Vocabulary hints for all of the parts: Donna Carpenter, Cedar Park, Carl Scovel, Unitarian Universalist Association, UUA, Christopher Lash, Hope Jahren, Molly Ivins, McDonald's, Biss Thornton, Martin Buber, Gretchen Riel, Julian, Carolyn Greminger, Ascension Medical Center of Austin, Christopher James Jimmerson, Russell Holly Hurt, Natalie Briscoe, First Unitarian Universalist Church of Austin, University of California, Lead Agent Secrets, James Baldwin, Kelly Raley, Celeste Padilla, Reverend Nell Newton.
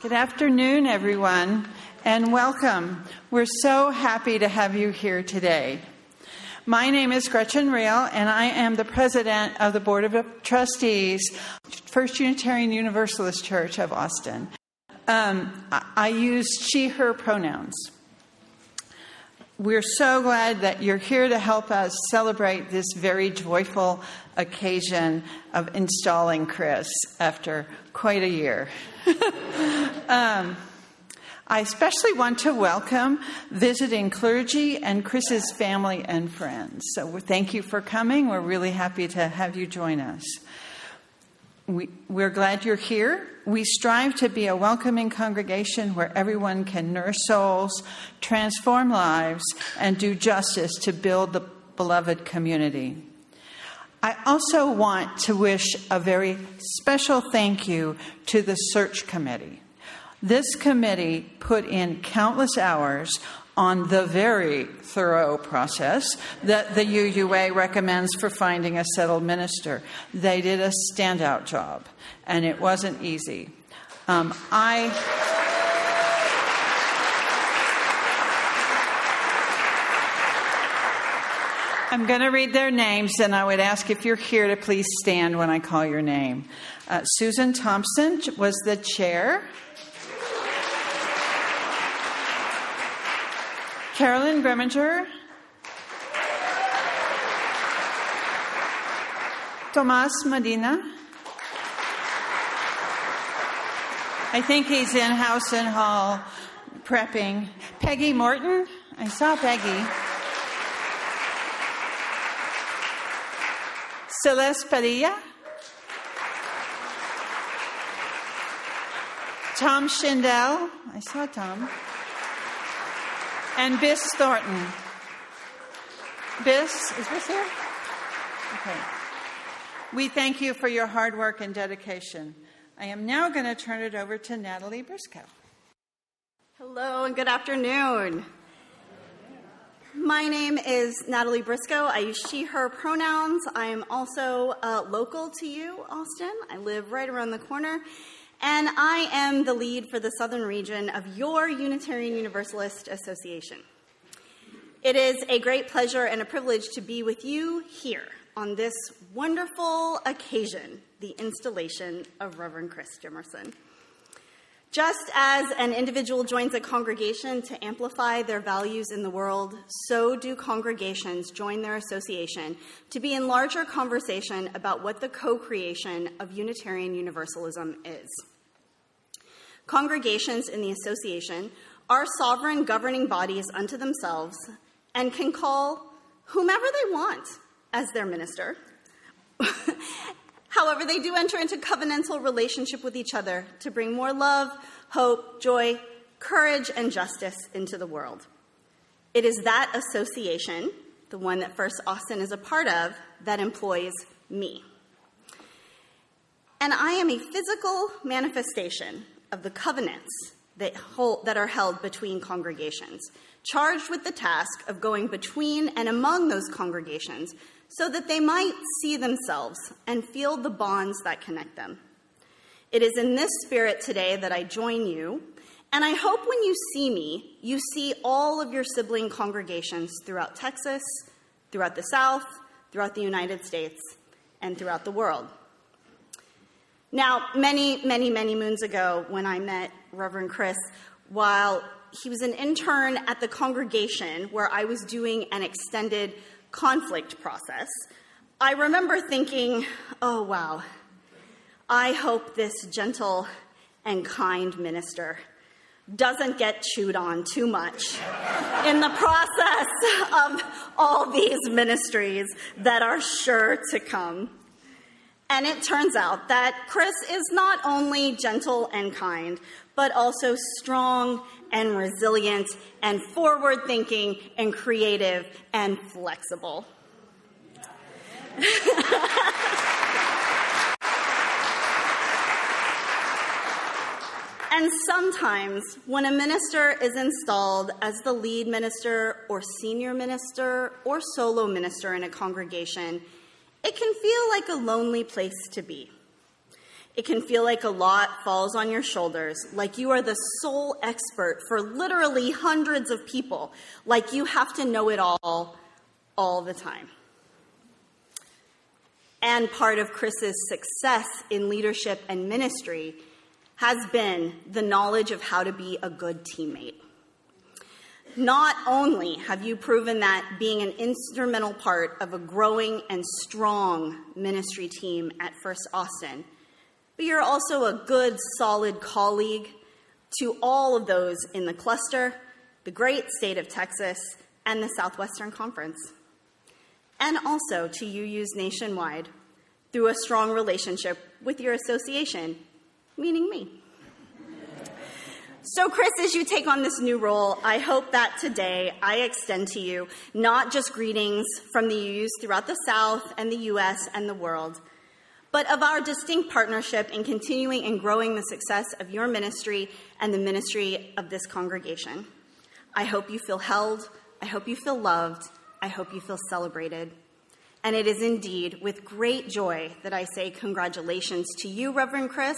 Good afternoon, everyone, and welcome. We're so happy to have you here today. My name is Gretchen Riel, and I am the president of the Board of Trustees, First Unitarian Universalist Church of Austin. I use she, her pronouns. We're so glad that you're here to help us celebrate this very joyful occasion of installing Chris after quite a year. I especially want to welcome visiting clergy and Chris's family and friends. So thank you for coming. We're really happy to have you join us. We're glad you're here. We strive to be a welcoming congregation where everyone can nourish souls, transform lives, and do justice to build the beloved community. I also want to wish a very special thank you to the search committee. This committee put in countless hours on the very thorough process that the UUA recommends for finding a settled minister. They did a standout job, and it wasn't easy. I'm going to read their names, and I would ask if you're here to please stand when I call your name. Susan Thompson was the chair. Carolyn Greminger, Tomas Medina, I think he's in House and Hall prepping, Peggy Morton, I saw Peggy, Celeste Padilla, Tom Schindel, I saw Tom, and Biss Thornton. Biss, is Biss here? Okay. We thank you for your hard work and dedication. I am now going to turn it over to Natalie Briscoe. Hello and good afternoon. My name is Natalie Briscoe. I use she, her pronouns. I am also local to you, Austin. I live right around the corner. And I am the lead for the Southern region of your Unitarian Universalist Association. It is a great pleasure and a privilege to be with you here on this wonderful occasion, the installation of Reverend Chris Jimmerson. Just as an individual joins a congregation to amplify their values in the world, so do congregations join their association to be in larger conversation about what the co-creation of Unitarian Universalism is. Congregations in the association are sovereign governing bodies unto themselves and can call whomever they want as their minister. However, they do enter into covenantal relationship with each other to bring more love, hope, joy, courage, and justice into the world. It is that association, the one that First Austin is a part of, that employs me. And I am a physical manifestation of the covenants that are held between congregations, charged with the task of going between and among those congregations so that they might see themselves and feel the bonds that connect them. It is in this spirit today that I join you, and I hope when you see me, you see all of your sibling congregations throughout Texas, throughout the South, throughout the United States, and throughout the world. Now, many moons ago, when I met Reverend Chris, while he was an intern at the congregation where I was doing an extended conflict process, I remember thinking, oh, wow, I hope this gentle and kind minister doesn't get chewed on too much in the process of all these ministries that are sure to come. And it turns out that Chris is not only gentle and kind, but also strong and resilient and forward-thinking and creative and flexible. And sometimes when a minister is installed as the lead minister or senior minister or solo minister in a congregation, it can feel like a lonely place to be. It can feel like a lot falls on your shoulders, like you are the sole expert for literally hundreds of people, like you have to know it all the time. And part of Chris's success in leadership and ministry has been the knowledge of how to be a good teammate. Not only have you proven that being an instrumental part of a growing and strong ministry team at First Austin, but you're also a good, solid colleague to all of those in the cluster, the great state of Texas, and the Southwestern Conference. And also to UUs nationwide through a strong relationship with your association, meaning me. So, Chris, as you take on this new role, I hope that today I extend to you not just greetings from the UUs throughout the South and the U.S. and the world, but of our distinct partnership in continuing and growing the success of your ministry and the ministry of this congregation. I hope you feel held. I hope you feel loved. I hope you feel celebrated. And it is indeed with great joy that I say congratulations to you, Reverend Chris,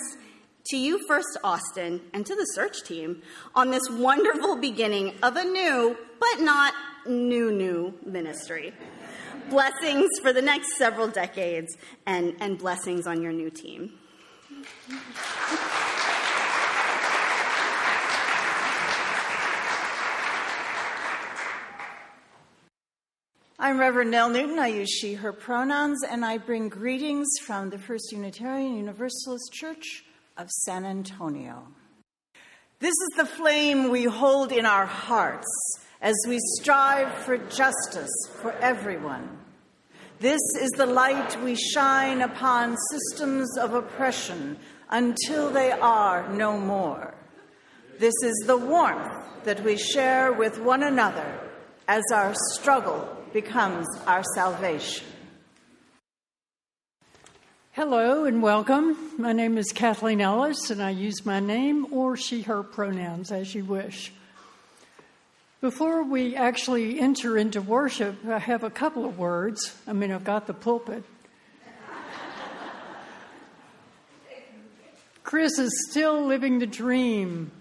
to you, First Austin, and to the search team on this wonderful beginning of a new, but not new ministry. Blessings for the next several decades, and blessings on your new team. I'm Reverend Nell Newton. I use she, her pronouns, and I bring greetings from the First Unitarian Universalist Church of San Antonio. This is the flame we hold in our hearts as we strive for justice for everyone. This is the light we shine upon systems of oppression until they are no more. This is the warmth that we share with one another as our struggle becomes our salvation. Hello and welcome. My name is Kathleen Ellis, and I use my name or she, her pronouns as you wish. Before we actually enter into worship, I have a couple of words. I've got the pulpit. Chris is still living the dream,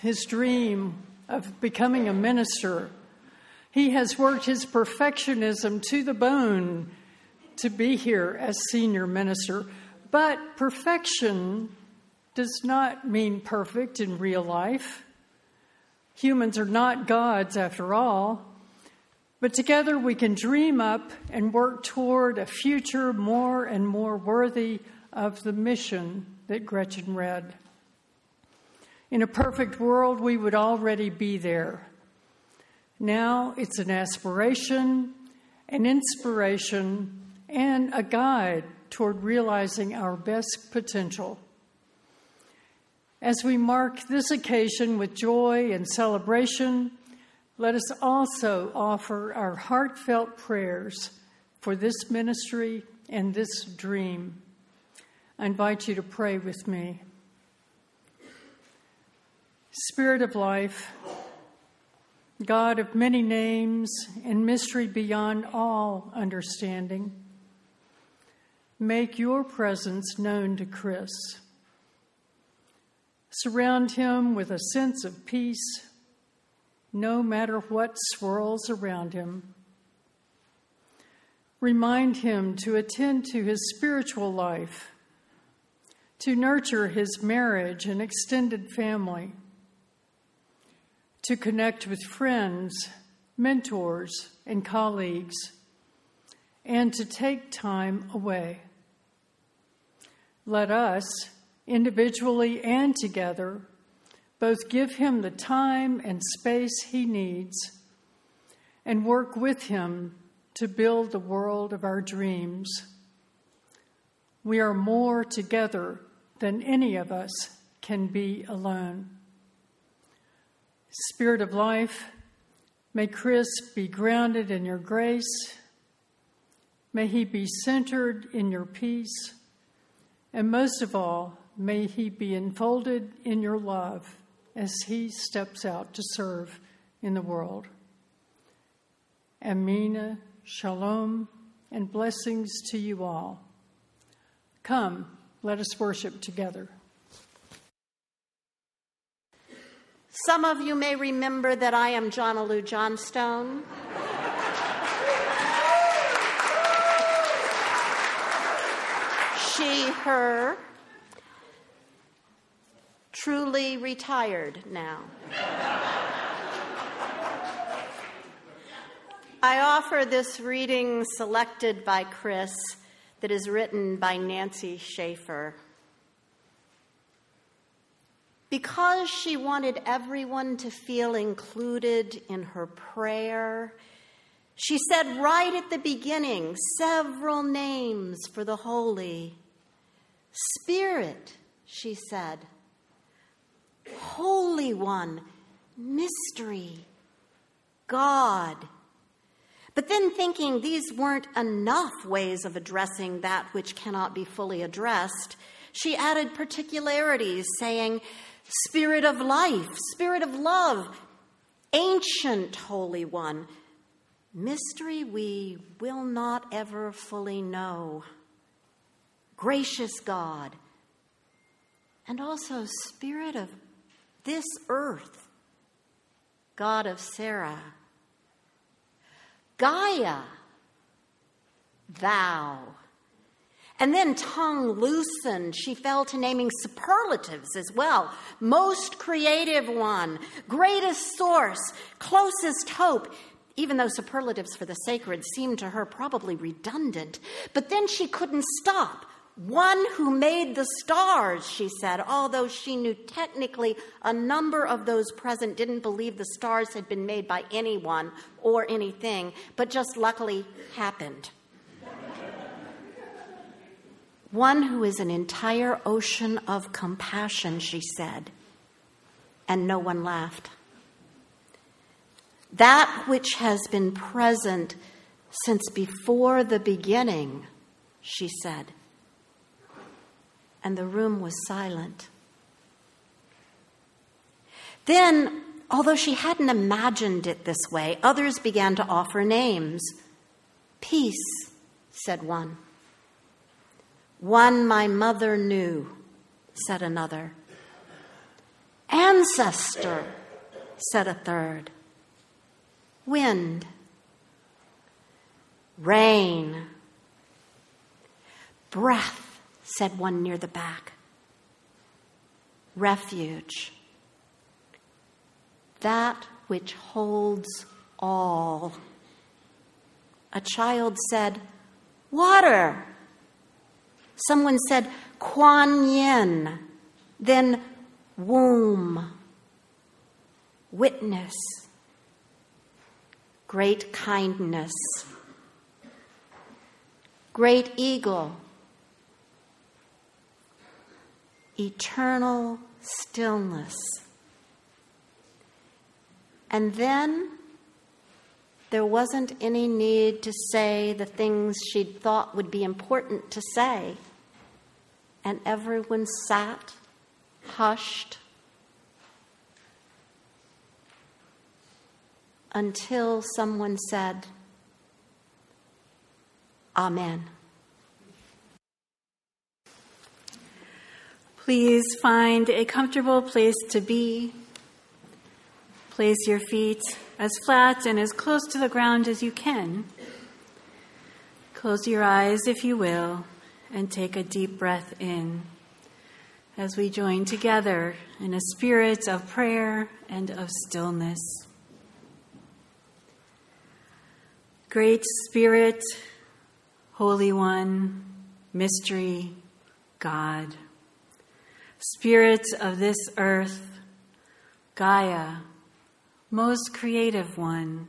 his dream of becoming a minister. He has worked his perfectionism to the bone to be here as senior minister. But perfection does not mean perfect in real life. Humans are not gods after all. But together we can dream up and work toward a future more and more worthy of the mission that Gretchen read. In a perfect world, we would already be there. Now it's an aspiration, an inspiration, and a guide toward realizing our best potential. As we mark this occasion with joy and celebration, let us also offer our heartfelt prayers for this ministry and this dream. I invite you to pray with me. Spirit of life, God of many names and mystery beyond all understanding, make your presence known to Chris. Surround him with a sense of peace, no matter what swirls around him. Remind him to attend to his spiritual life, to nurture his marriage and extended family, to connect with friends, mentors, and colleagues, and to take time away. Let us, individually and together, both give him the time and space he needs and work with him to build the world of our dreams. We are more together than any of us can be alone. Spirit of life, may Chris be grounded in your grace. May he be centered in your peace. And most of all, may he be enfolded in your love as he steps out to serve in the world. Amina, shalom, and blessings to you all. Come, Let us worship together. Some of you may remember that I am Janalou Johnstone. She, her, truly retired now. I offer this reading selected by Chris that is written by Nancy Schaefer. Because she wanted everyone to feel included in her prayer, she said right at the beginning several names for the holy. Spirit, she said. Holy One, mystery, God. But then thinking these weren't enough ways of addressing that which cannot be fully addressed, she added particularities, saying, Spirit of life, Spirit of love, ancient Holy One, mystery we will not ever fully know, gracious God, and also Spirit of this earth, God of Sarah, Gaia, thou. And then tongue loosened, she fell to naming superlatives as well. Most creative one, greatest source, closest hope, even though superlatives for the sacred seemed to her probably redundant. But then she couldn't stop. One who made the stars, she said, although she knew technically a number of those present didn't believe the stars had been made by anyone or anything, but just luckily happened. One who is an entire ocean of compassion, she said, and no one laughed. That which has been present since before the beginning, she said, and the room was silent. Then, although she hadn't imagined it this way, others began to offer names. Peace, said one. One my mother knew, said another. Ancestor, said a third. Wind. Rain. Breath, said one near the back. Refuge. That which holds all. A child said, water. Someone said, Kuan Yin, then womb, witness, great kindness, great eagle, eternal stillness. And then there wasn't any need to say the things she'd thought would be important to say. And everyone sat, hushed, until someone said, Amen. Please find a comfortable place to be. Place your feet as flat and as close to the ground as you can. Close your eyes, if you will, and take a deep breath in as we join together in a spirit of prayer and of stillness. Great Spirit, Holy One, Mystery, God, Spirit of this earth, Gaia, Most Creative One,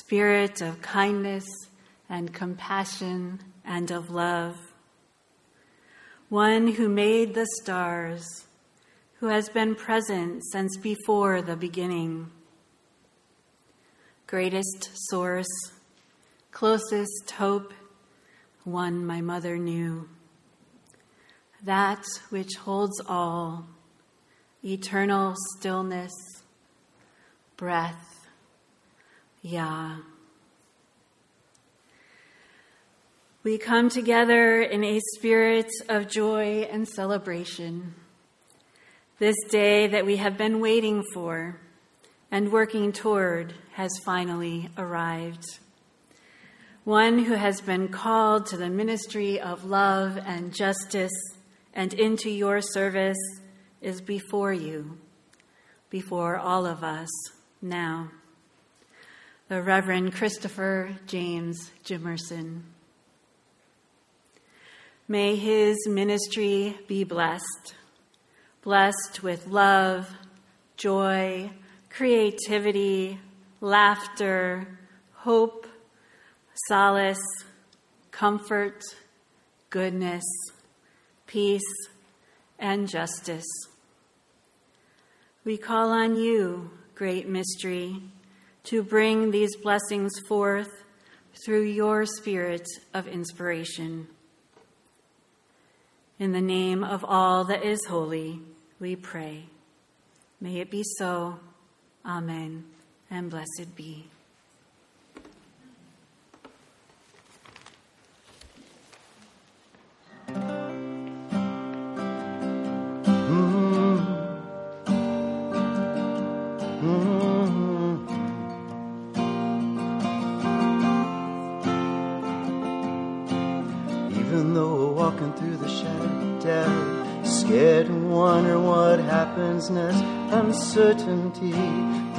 Spirit of kindness and compassion and of love, One who made the stars, who has been present since before the beginning, greatest source, closest hope, One my mother knew, that which holds all, eternal stillness, breath, Yah. We come together in a spirit of joy and celebration. This day that we have been waiting for and working toward has finally arrived. One who has been called to the ministry of love and justice and into your service is before you, before all of us now. The Reverend Christopher James Jimmerson. May his ministry be blessed, blessed with love, joy, creativity, laughter, hope, solace, comfort, goodness, peace, and justice. We call on you, great mystery, to bring these blessings forth through your spirit of inspiration. In the name of all that is holy, we pray. May it be so. Amen, and blessed be. Through the shadow of doubt, scared and wonder what happens next. Uncertainty,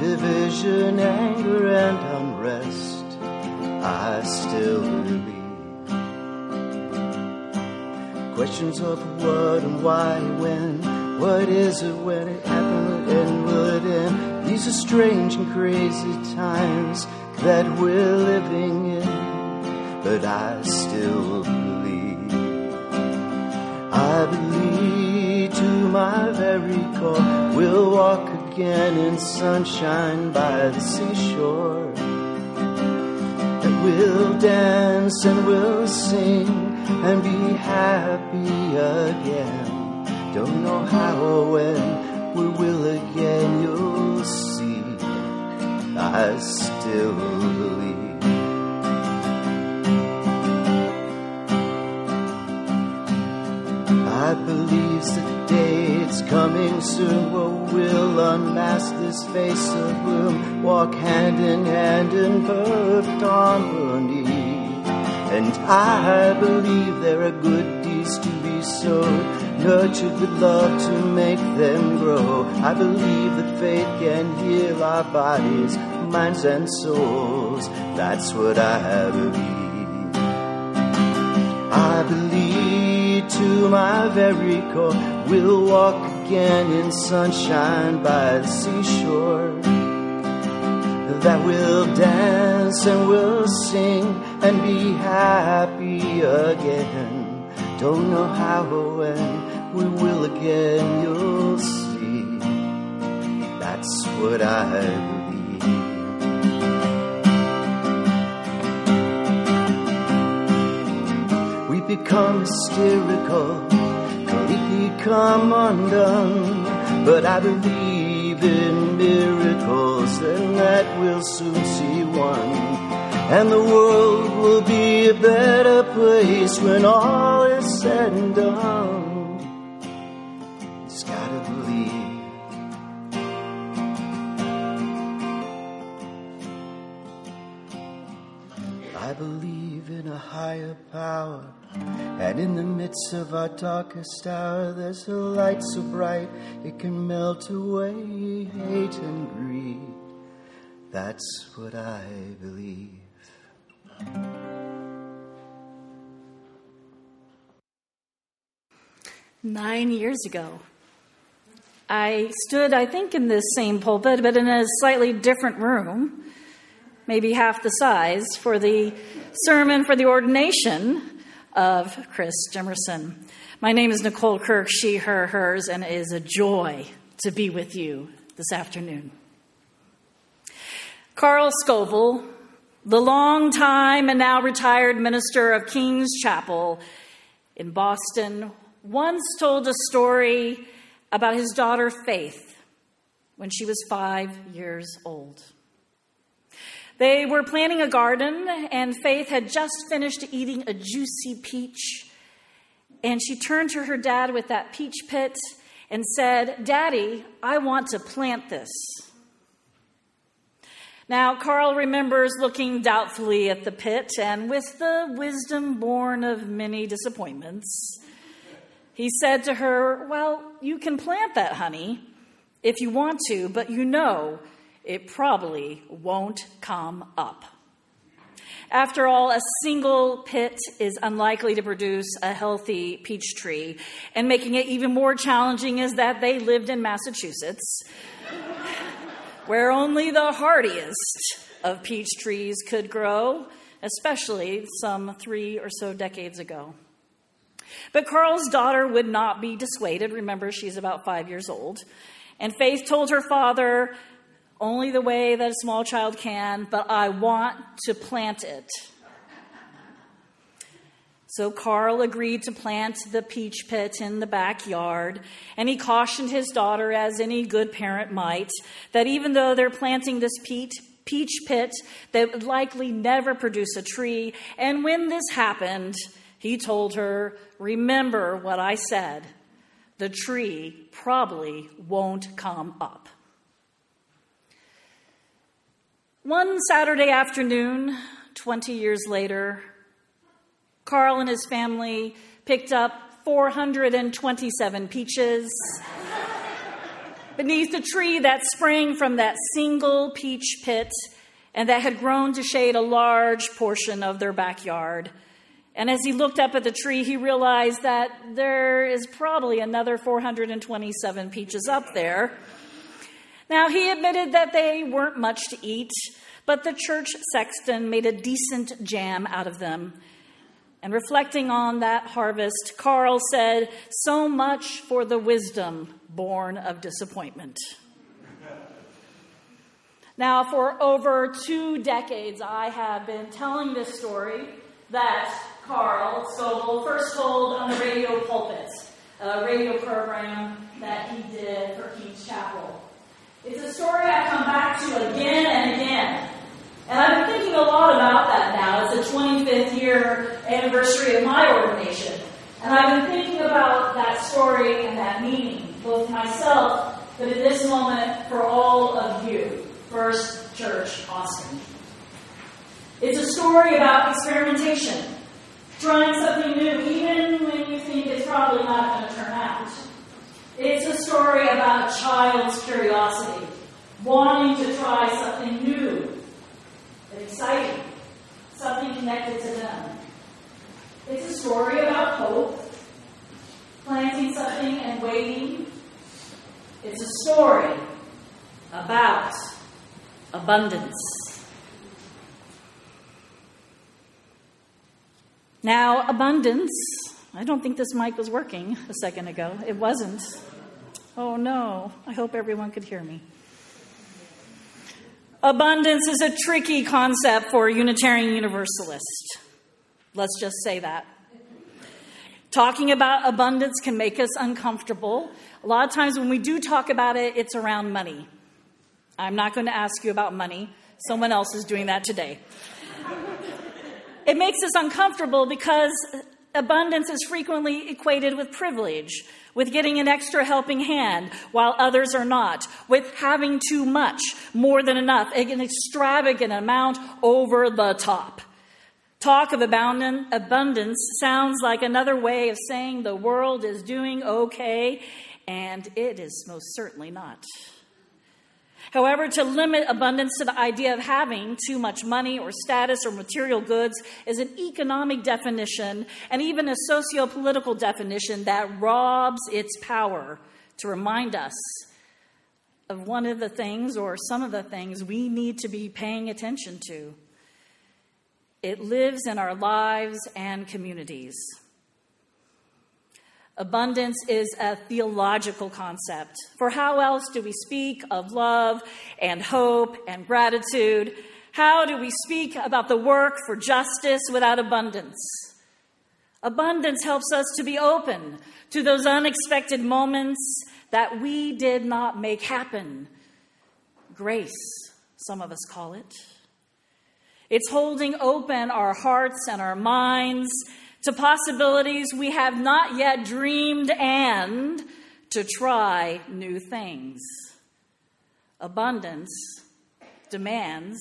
division, anger, and unrest. I still believe. Questions of what and why and when. What is it when it happened and will it end? These are strange and crazy times that we're living in, but I still believe. I believe to my very core, we'll walk again in sunshine by the seashore. And we'll dance and we'll sing and be happy again. Don't know how or when we will again, you'll see. I still believe. I believe that the day it's coming soon, where we'll unmask this face of gloom, walk hand in hand in perfect harmony. And I believe there are good deeds to be sown, nurtured with love to make them grow. I believe that faith can heal our bodies, minds and souls. That's what I believe. I believe to my very core, we'll walk again in sunshine by the seashore. That we'll dance and we'll sing and be happy again. Don't know how or when we will again, you'll see. That's what I believe. Become hysterical, completely come undone. But I believe in miracles, and that we'll soon see one. And the world will be a better place when all is said and done. Just gotta believe. I believe in a higher power, and in the midst of our darkest hour, there's a light so bright it can melt away hate and greed. That's what I believe. Nine years ago, I stood, I think, in this same pulpit, but in a slightly different room, maybe half the size, for the sermon for the ordination of Chris Jimmerson. My name is Nicole Kirk, she, her, hers, and it is a joy to be with you this afternoon. Carl Scovel, the long-time and now retired minister of King's Chapel in Boston, once told a story about his daughter Faith when she was 5 years old. They were planting a garden, and Faith had just finished eating a juicy peach. And she turned to her dad with that peach pit and said, "Daddy, I want to plant this." Now, Carl remembers looking doubtfully at the pit, and with the wisdom born of many disappointments, he said to her, "Well, you can plant that, honey, if you want to, but you know it probably won't come up. After all, a single pit is unlikely to produce a healthy peach tree, and making it even more challenging is that they lived in Massachusetts, where only the hardiest of peach trees could grow, especially some 3 or so decades ago. But Carl's daughter would not be dissuaded. Remember, she's about 5 years old. And Faith told her father, "Only the way that a small child can, but I want to plant it." So Carl agreed to plant the peach pit in the backyard, and he cautioned his daughter, as any good parent might, that even though they're planting this peach pit, they would likely never produce a tree. And when this happened, he told her, "Remember what I said. The tree probably won't come up." One Saturday afternoon, 20 years later, Carl and his family picked up 427 peaches beneath the tree that sprang from that single peach pit and that had grown to shade a large portion of their backyard. And as he looked up at the tree, he realized that there is probably another 427 peaches up there. Now, he admitted that they weren't much to eat, but the church sexton made a decent jam out of them. And reflecting on that harvest, Carl said, "So much for the wisdom born of disappointment." Now, for over 2 decades, I have been telling this story that Carl Scovel first told on the radio pulpit, a radio program that he did for King's Chapel. It's a story I come back to again and again. And I've been thinking a lot about that now. It's the 25th year anniversary of my ordination. And I've been thinking about that story and that meaning, both myself, but at this moment for all of you, First Church Austin. It's a story about experimentation, trying something new, even when you think it's probably not going to turn out. It's a story about a child's curiosity, wanting to try something new and exciting, something connected to them. It's a story about hope, planting something and waiting. It's a story about abundance. Now, abundance, I don't think this mic was working a second ago. It wasn't. Oh, no. I hope everyone could hear me. Abundance is a tricky concept for a Unitarian Universalist. Let's just say that. Talking about abundance can make us uncomfortable. A lot of times when we do talk about it, it's around money. I'm not going to ask you about money. Someone else is doing that today. It makes us uncomfortable because abundance is frequently equated with privilege, with getting an extra helping hand while others are not, with having too much, more than enough, an extravagant amount, over the top. Talk of abundance sounds like another way of saying the world is doing okay, and it is most certainly not. However, to limit abundance to the idea of having too much money or status or material goods is an economic definition and even a socio-political definition that robs its power to remind us of one of the things or some of the things we need to be paying attention to. It lives in our lives and communities. Abundance is a theological concept. For how else do we speak of love and hope and gratitude? How do we speak about the work for justice without abundance? Abundance helps us to be open to those unexpected moments that we did not make happen. Grace, some of us call it. It's holding open our hearts and our minds to possibilities we have not yet dreamed and to try new things. Abundance demands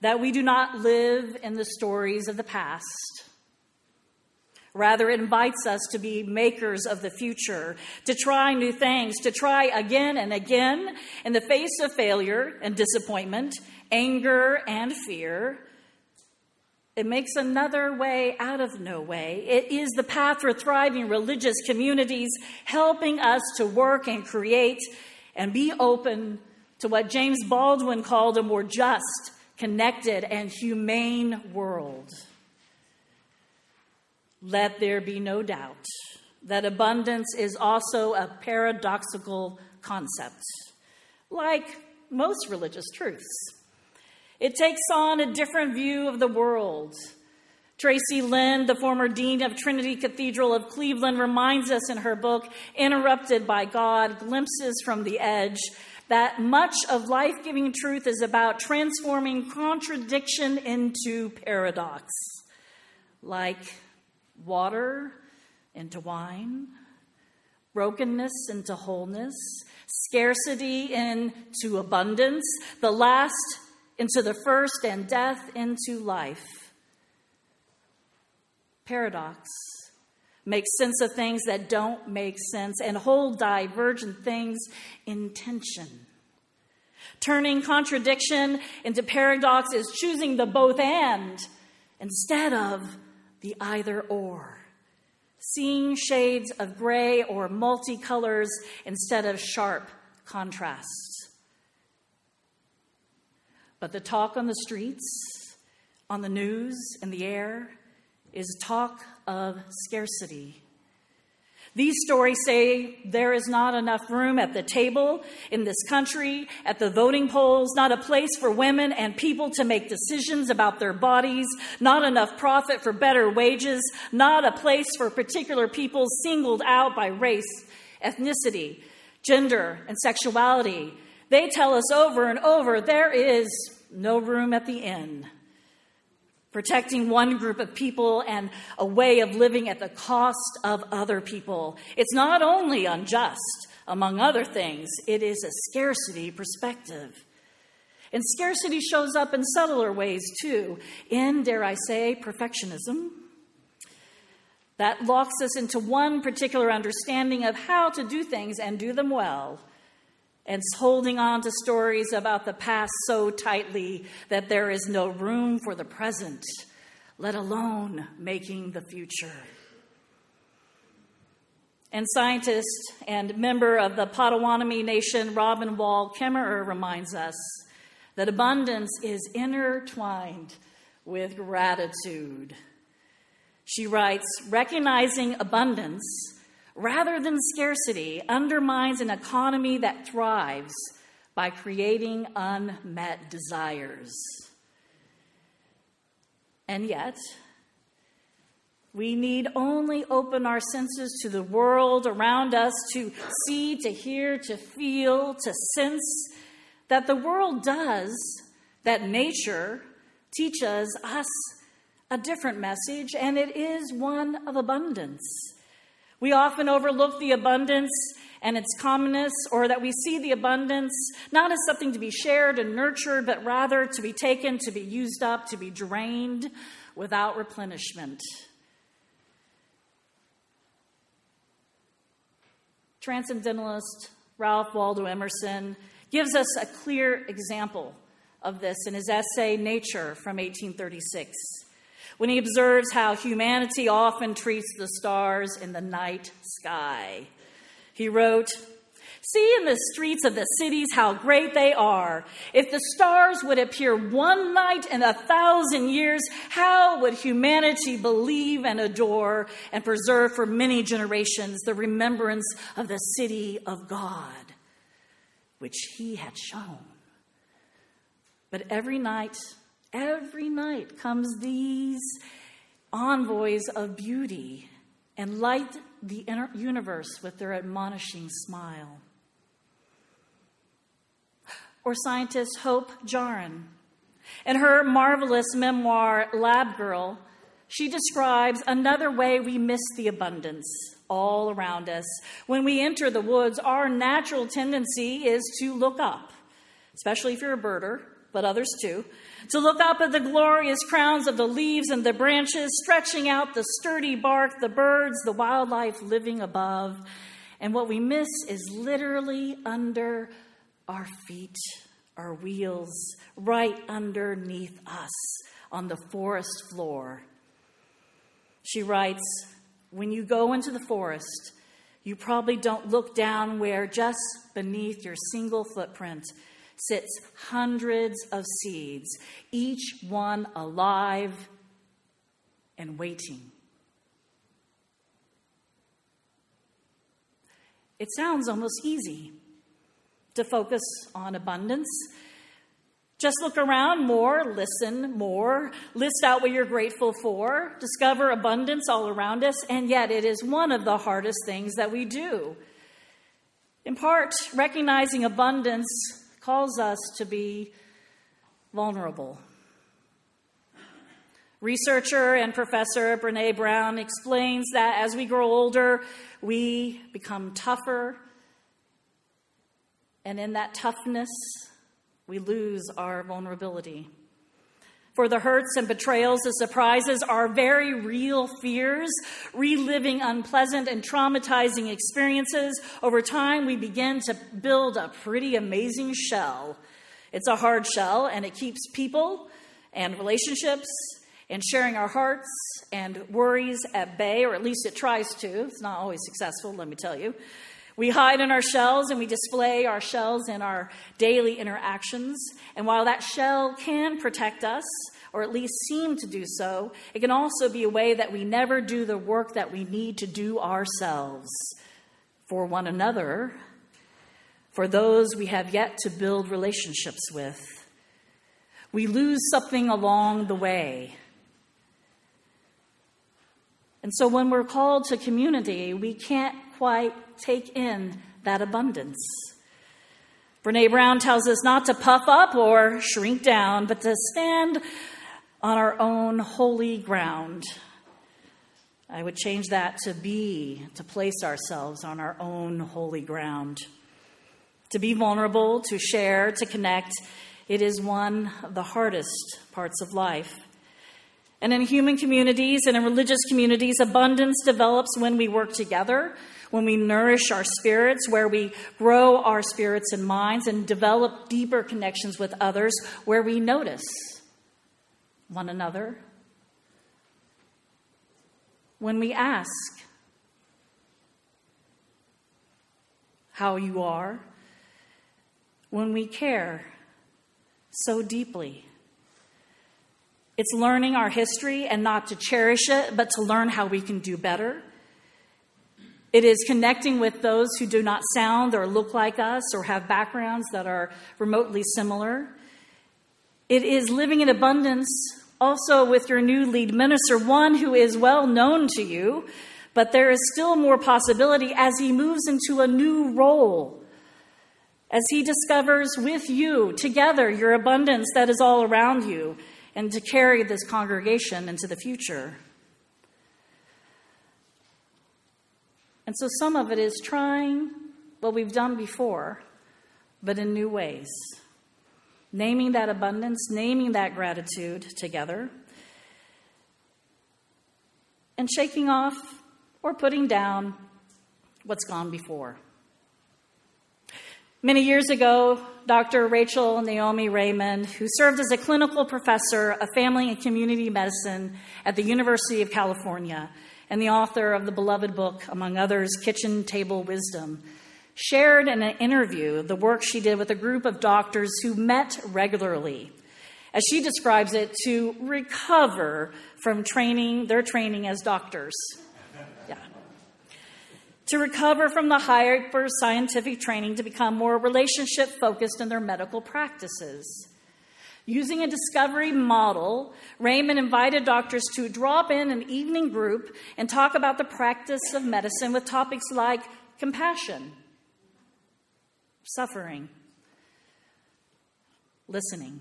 that we do not live in the stories of the past. Rather, it invites us to be makers of the future, to try new things, to try again and again in the face of failure and disappointment, anger and fear. It makes another way out of no way. It is the path for thriving religious communities, helping us to work and create and be open to what James Baldwin called a more just, connected, and humane world. Let there be no doubt that abundance is also a paradoxical concept, like most religious truths. It takes on a different view of the world. Tracy Lynn, the former dean of Trinity Cathedral of Cleveland, reminds us in her book, Interrupted by God, Glimpses from the Edge, that much of life-giving truth is about transforming contradiction into paradox, like water into wine, brokenness into wholeness, scarcity into abundance, the last into the first, and death into life. Paradox makes sense of things that don't make sense and hold divergent things in tension. Turning contradiction into paradox is choosing the both and instead of the either or. Seeing shades of gray or multicolors instead of sharp contrasts. But the talk on the streets, on the news, in the air, is talk of scarcity. These stories say there is not enough room at the table, in this country, at the voting polls, not a place for women and people to make decisions about their bodies, not enough profit for better wages, not a place for particular people singled out by race, ethnicity, gender, and sexuality. They tell us over and over there is no room at the inn. Protecting one group of people and a way of living at the cost of other people. It's not only unjust, among other things, it is a scarcity perspective. And scarcity shows up in subtler ways too, in, dare I say, perfectionism. That locks us into one particular understanding of how to do things and do them well. And holding on to stories about the past so tightly that there is no room for the present, let alone making the future. And scientist and member of the Potawatomi Nation, Robin Wall Kimmerer, reminds us that abundance is intertwined with gratitude. She writes, recognizing abundance rather than scarcity, undermines an economy that thrives by creating unmet desires. And yet, we need only open our senses to the world around us to see, to hear, to feel, to sense that the world does, that nature teaches us a different message, and it is one of abundance. We often overlook the abundance and its commonness, or that we see the abundance not as something to be shared and nurtured, but rather to be taken, to be used up, to be drained without replenishment. Transcendentalist Ralph Waldo Emerson gives us a clear example of this in his essay, Nature, from 1836. When he observes how humanity often treats the stars in the night sky. He wrote, see in the streets of the cities how great they are. If the stars would appear one night in 1,000 years, how would humanity believe and adore and preserve for many generations the remembrance of the city of God, which he had shown. But every night comes these envoys of beauty and light the inner universe with their admonishing smile. Or scientist Hope Jahren In her marvelous memoir, Lab Girl, she describes another way we miss the abundance all around us. When we enter the woods, our natural tendency is to look up, especially if you're a birder, but others too, to look up at the glorious crowns of the leaves and the branches, stretching out the sturdy bark, the birds, the wildlife living above. And what we miss is literally under our feet, our wheels, right underneath us on the forest floor. She writes, when you go into the forest, you probably don't look down where just beneath your single footprint sits hundreds of seeds, each one alive and waiting. It sounds almost easy to focus on abundance. Just look around more, listen more, list out what you're grateful for, discover abundance all around us, and yet it is one of the hardest things that we do. In part, recognizing abundance calls us to be vulnerable. Researcher and professor Brené Brown explains that as we grow older, we become tougher, and in that toughness, we lose our vulnerability. For the hurts and betrayals, the surprises, our very real fears, reliving unpleasant and traumatizing experiences, over time we begin to build a pretty amazing shell. It's a hard shell, and it keeps people and relationships and sharing our hearts and worries at bay, or at least it tries to. It's not always successful, let me tell you. We hide in our shells and we display our shells in our daily interactions. And while that shell can protect us, or at least seem to do so, it can also be a way that we never do the work that we need to do ourselves for one another, for those we have yet to build relationships with. We lose something along the way. And so when we're called to community, we can't quite take in that abundance. Brené Brown tells us not to puff up or shrink down, but to stand on our own holy ground. I would change that to be, to place ourselves on our own holy ground. To be vulnerable, to share, to connect, it is one of the hardest parts of life. And in human communities and in religious communities, abundance develops when we work together, when we nourish our spirits, where we grow our spirits and minds and develop deeper connections with others, where we notice one another. When we ask how you are, when we care so deeply. It's learning our history and not to cherish it, but to learn how we can do better. It is connecting with those who do not sound or look like us or have backgrounds that are remotely similar. It is living in abundance also with your new lead minister, one who is well known to you, but there is still more possibility as he moves into a new role, as he discovers with you together your abundance that is all around you, and to carry this congregation into the future. And so some of it is trying what we've done before, but in new ways. Naming that abundance, naming that gratitude together, and shaking off or putting down what's gone before. Many years ago, Dr. Rachel Naomi Raymond, who served as a clinical professor of family and community medicine at the University of California and the author of the beloved book, among others, Kitchen Table Wisdom, shared in an interview the work she did with a group of doctors who met regularly, as she describes it, to recover from their training as doctors. To recover from the hyper scientific training to become more relationship-focused in their medical practices. Using a discovery model, Raymond invited doctors to drop in an evening group and talk about the practice of medicine with topics like compassion, suffering, listening.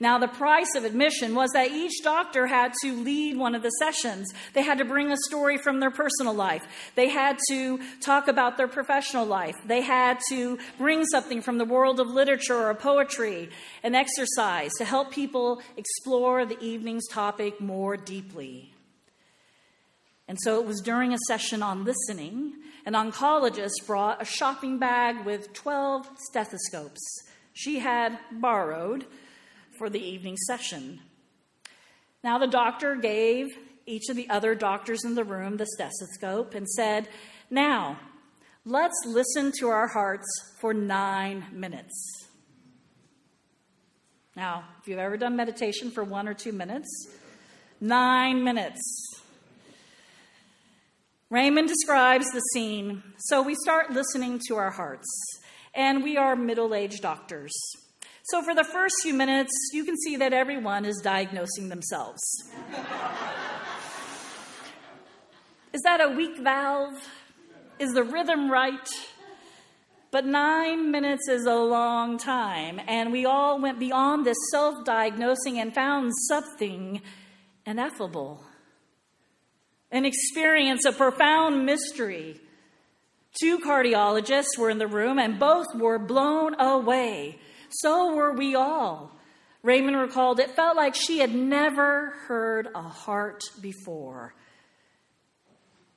Now, the price of admission was that each doctor had to lead one of the sessions. They had to bring a story from their personal life. They had to talk about their professional life. They had to bring something from the world of literature or poetry, an exercise to help people explore the evening's topic more deeply. And so it was during a session on listening, an oncologist brought a shopping bag with 12 stethoscopes she had borrowed for the evening session. Now the doctor gave each of the other doctors in the room the stethoscope and said, "Now, let's listen to our hearts for 9 minutes." Now, if you've ever done meditation for 1 or 2 minutes, 9 minutes. Raymond describes the scene. So we start listening to our hearts, and we are middle-aged doctors. So for the first few minutes, you can see that everyone is diagnosing themselves. Is that a weak valve? Is the rhythm right? But 9 minutes is a long time, and we all went beyond this self-diagnosing and found something ineffable, an experience of profound mystery. 2 cardiologists were in the room, and both were blown away. So were we all. Raymond recalled it felt like she had never heard a heart before.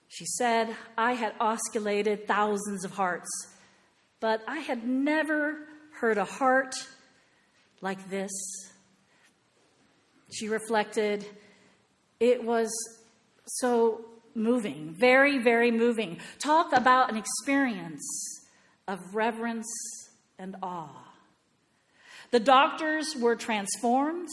She said, "I had oscillated thousands of hearts, but I had never heard a heart like this." She reflected, "It was so moving, very, very moving." Talk about an experience of reverence and awe. The doctors were transformed.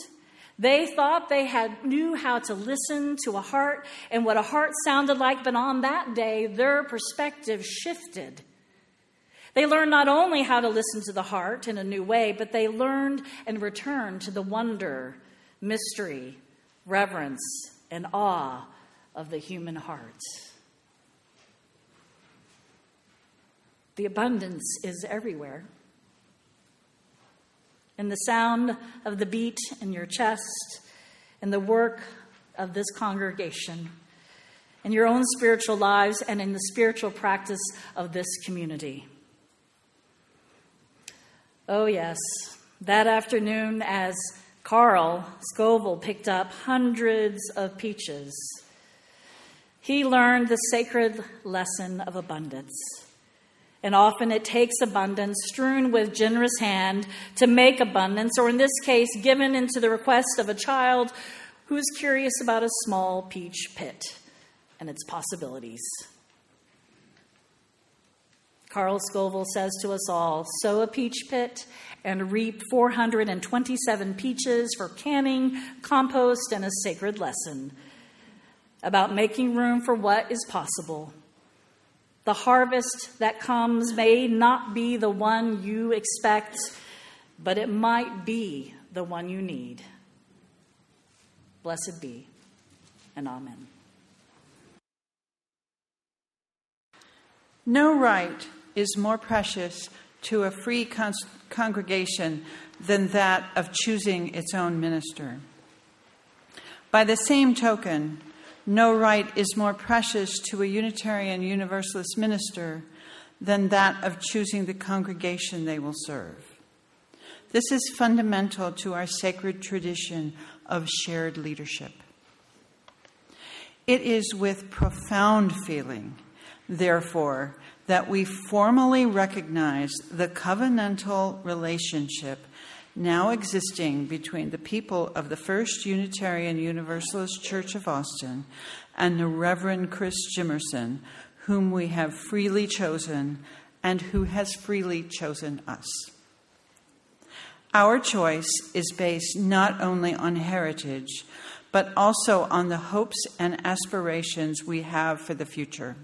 They thought they knew how to listen to a heart and what a heart sounded like, but on that day, their perspective shifted. They learned not only how to listen to the heart in a new way, but they learned and returned to the wonder, mystery, reverence, and awe of the human heart. The abundance is everywhere. In the sound of the beat in your chest, in the work of this congregation, in your own spiritual lives, and in the spiritual practice of this community. Oh yes, that afternoon as Carl Scovel picked up hundreds of peaches, he learned the sacred lesson of abundance. And often it takes abundance strewn with generous hand to make abundance, or in this case, given into the request of a child who is curious about a small peach pit and its possibilities. Carl Scovel says to us all, sow a peach pit and reap 427 peaches for canning, compost, and a sacred lesson about making room for what is possible. The harvest that comes may not be the one you expect, but it might be the one you need. Blessed be, and amen. No right is more precious to a free congregation than that of choosing its own minister. By the same token, no right is more precious to a Unitarian Universalist minister than that of choosing the congregation they will serve. This is fundamental to our sacred tradition of shared leadership. It is with profound feeling, therefore, that we formally recognize the covenantal relationship now existing between the people of the First Unitarian Universalist Church of Austin and the Reverend Chris Jimmerson, whom we have freely chosen and who has freely chosen us. Our choice is based not only on heritage, but also on the hopes and aspirations we have for the future.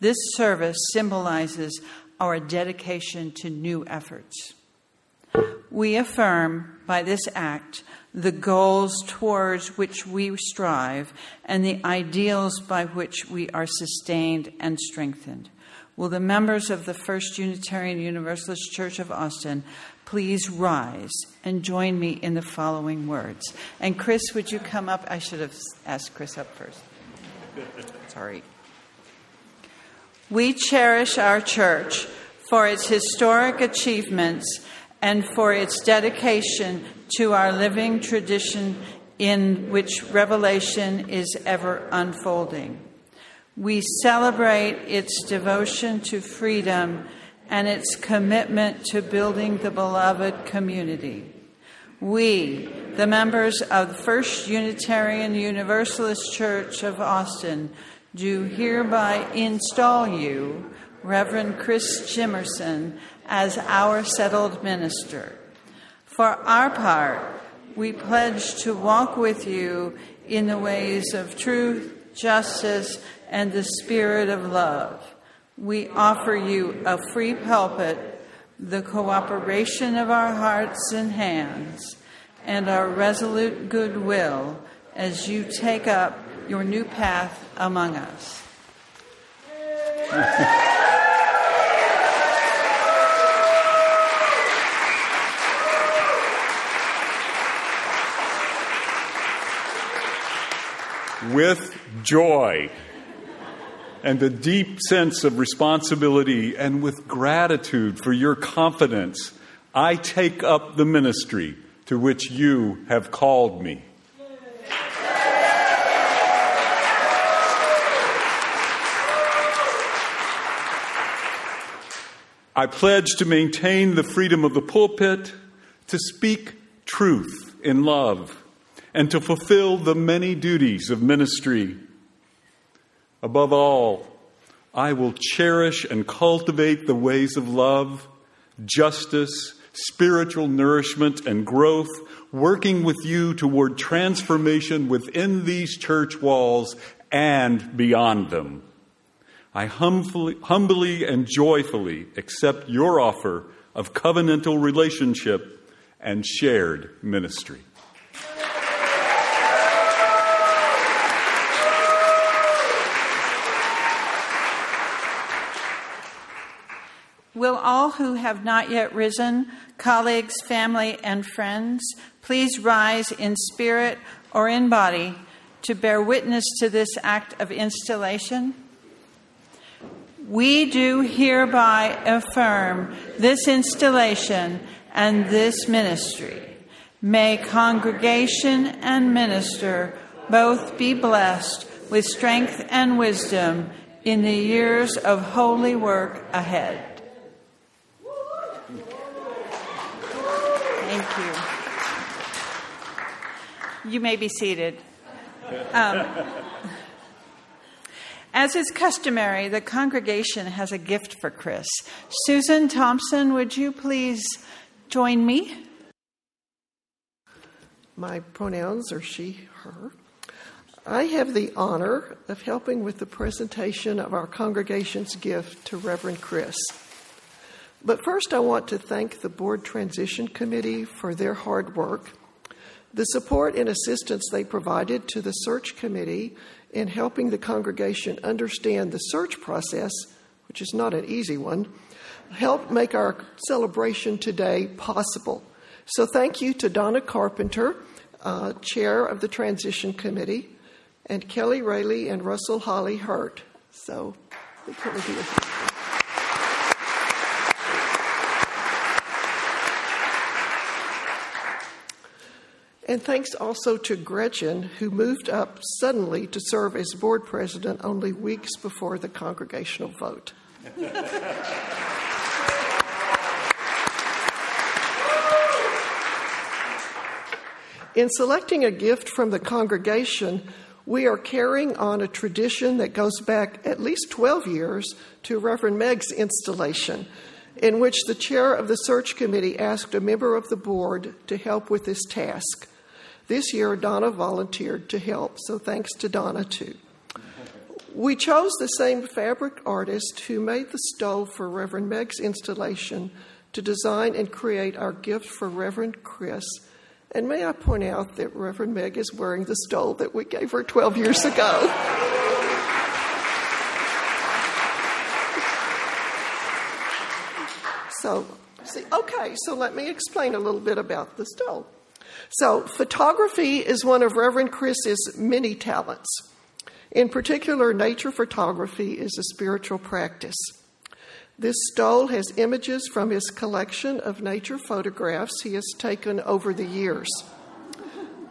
This service symbolizes our dedication to new efforts. We affirm by this act the goals towards which we strive and the ideals by which we are sustained and strengthened, Will the members of the First Unitarian Universalist Church of Austin please rise and join me in the following words? And Chris, would you come up? I should have asked Chris up first. Sorry. We cherish our church for its historic achievements and for its dedication to our living tradition in which revelation is ever unfolding. We celebrate its devotion to freedom and its commitment to building the beloved community. We, the members of First Unitarian Universalist Church of Austin, do hereby install you, Reverend Chris Jimmerson, as our settled minister. For our part, we pledge to walk with you in the ways of truth, justice, and the spirit of love. We offer you a free pulpit, the cooperation of our hearts and hands, and our resolute goodwill as you take up your new path among us. With joy and a deep sense of responsibility and with gratitude for your confidence, I take up the ministry to which you have called me. I pledge to maintain the freedom of the pulpit, to speak truth in love, and to fulfill the many duties of ministry. Above all, I will cherish and cultivate the ways of love, justice, spiritual nourishment, and growth, working with you toward transformation within these church walls and beyond them. I humbly and joyfully accept your offer of covenantal relationship and shared ministry. Will all who have not yet risen, colleagues, family, and friends, please rise in spirit or in body to bear witness to this act of installation? We do hereby affirm this installation and this ministry. May congregation and minister both be blessed with strength and wisdom in the years of holy work ahead. Thank you. You may be seated. As is customary, the congregation has a gift for Chris. Susan Thompson, would you please join me? My pronouns are she, her. I have the honor of helping with the presentation of our congregation's gift to Reverend Chris. But first, I want to thank the Board Transition Committee for their hard work, the support and assistance they provided to the search committee in helping the congregation understand the search process, which is not an easy one, helped make our celebration today possible. So thank you to Donna Carpenter, chair of the Transition Committee, and Kelly Raley and Russell Holly Hurt. So they couldn't be here. And thanks also to Gretchen, who moved up suddenly to serve as board president only weeks before the congregational vote. In selecting a gift from the congregation, we are carrying on a tradition that goes back at least 12 years to Reverend Meg's installation, in which the chair of the search committee asked a member of the board to help with this task. This year, Donna volunteered to help, so thanks to Donna, too. We chose the same fabric artist who made the stole for Reverend Meg's installation to design and create our gift for Reverend Chris. And may I point out that Reverend Meg is wearing the stole that we gave her 12 years ago. So, see, okay, so let me explain a little bit about the stone. So, photography is one of Reverend Chris's many talents. In particular, nature photography is a spiritual practice. This stole has images from his collection of nature photographs he has taken over the years.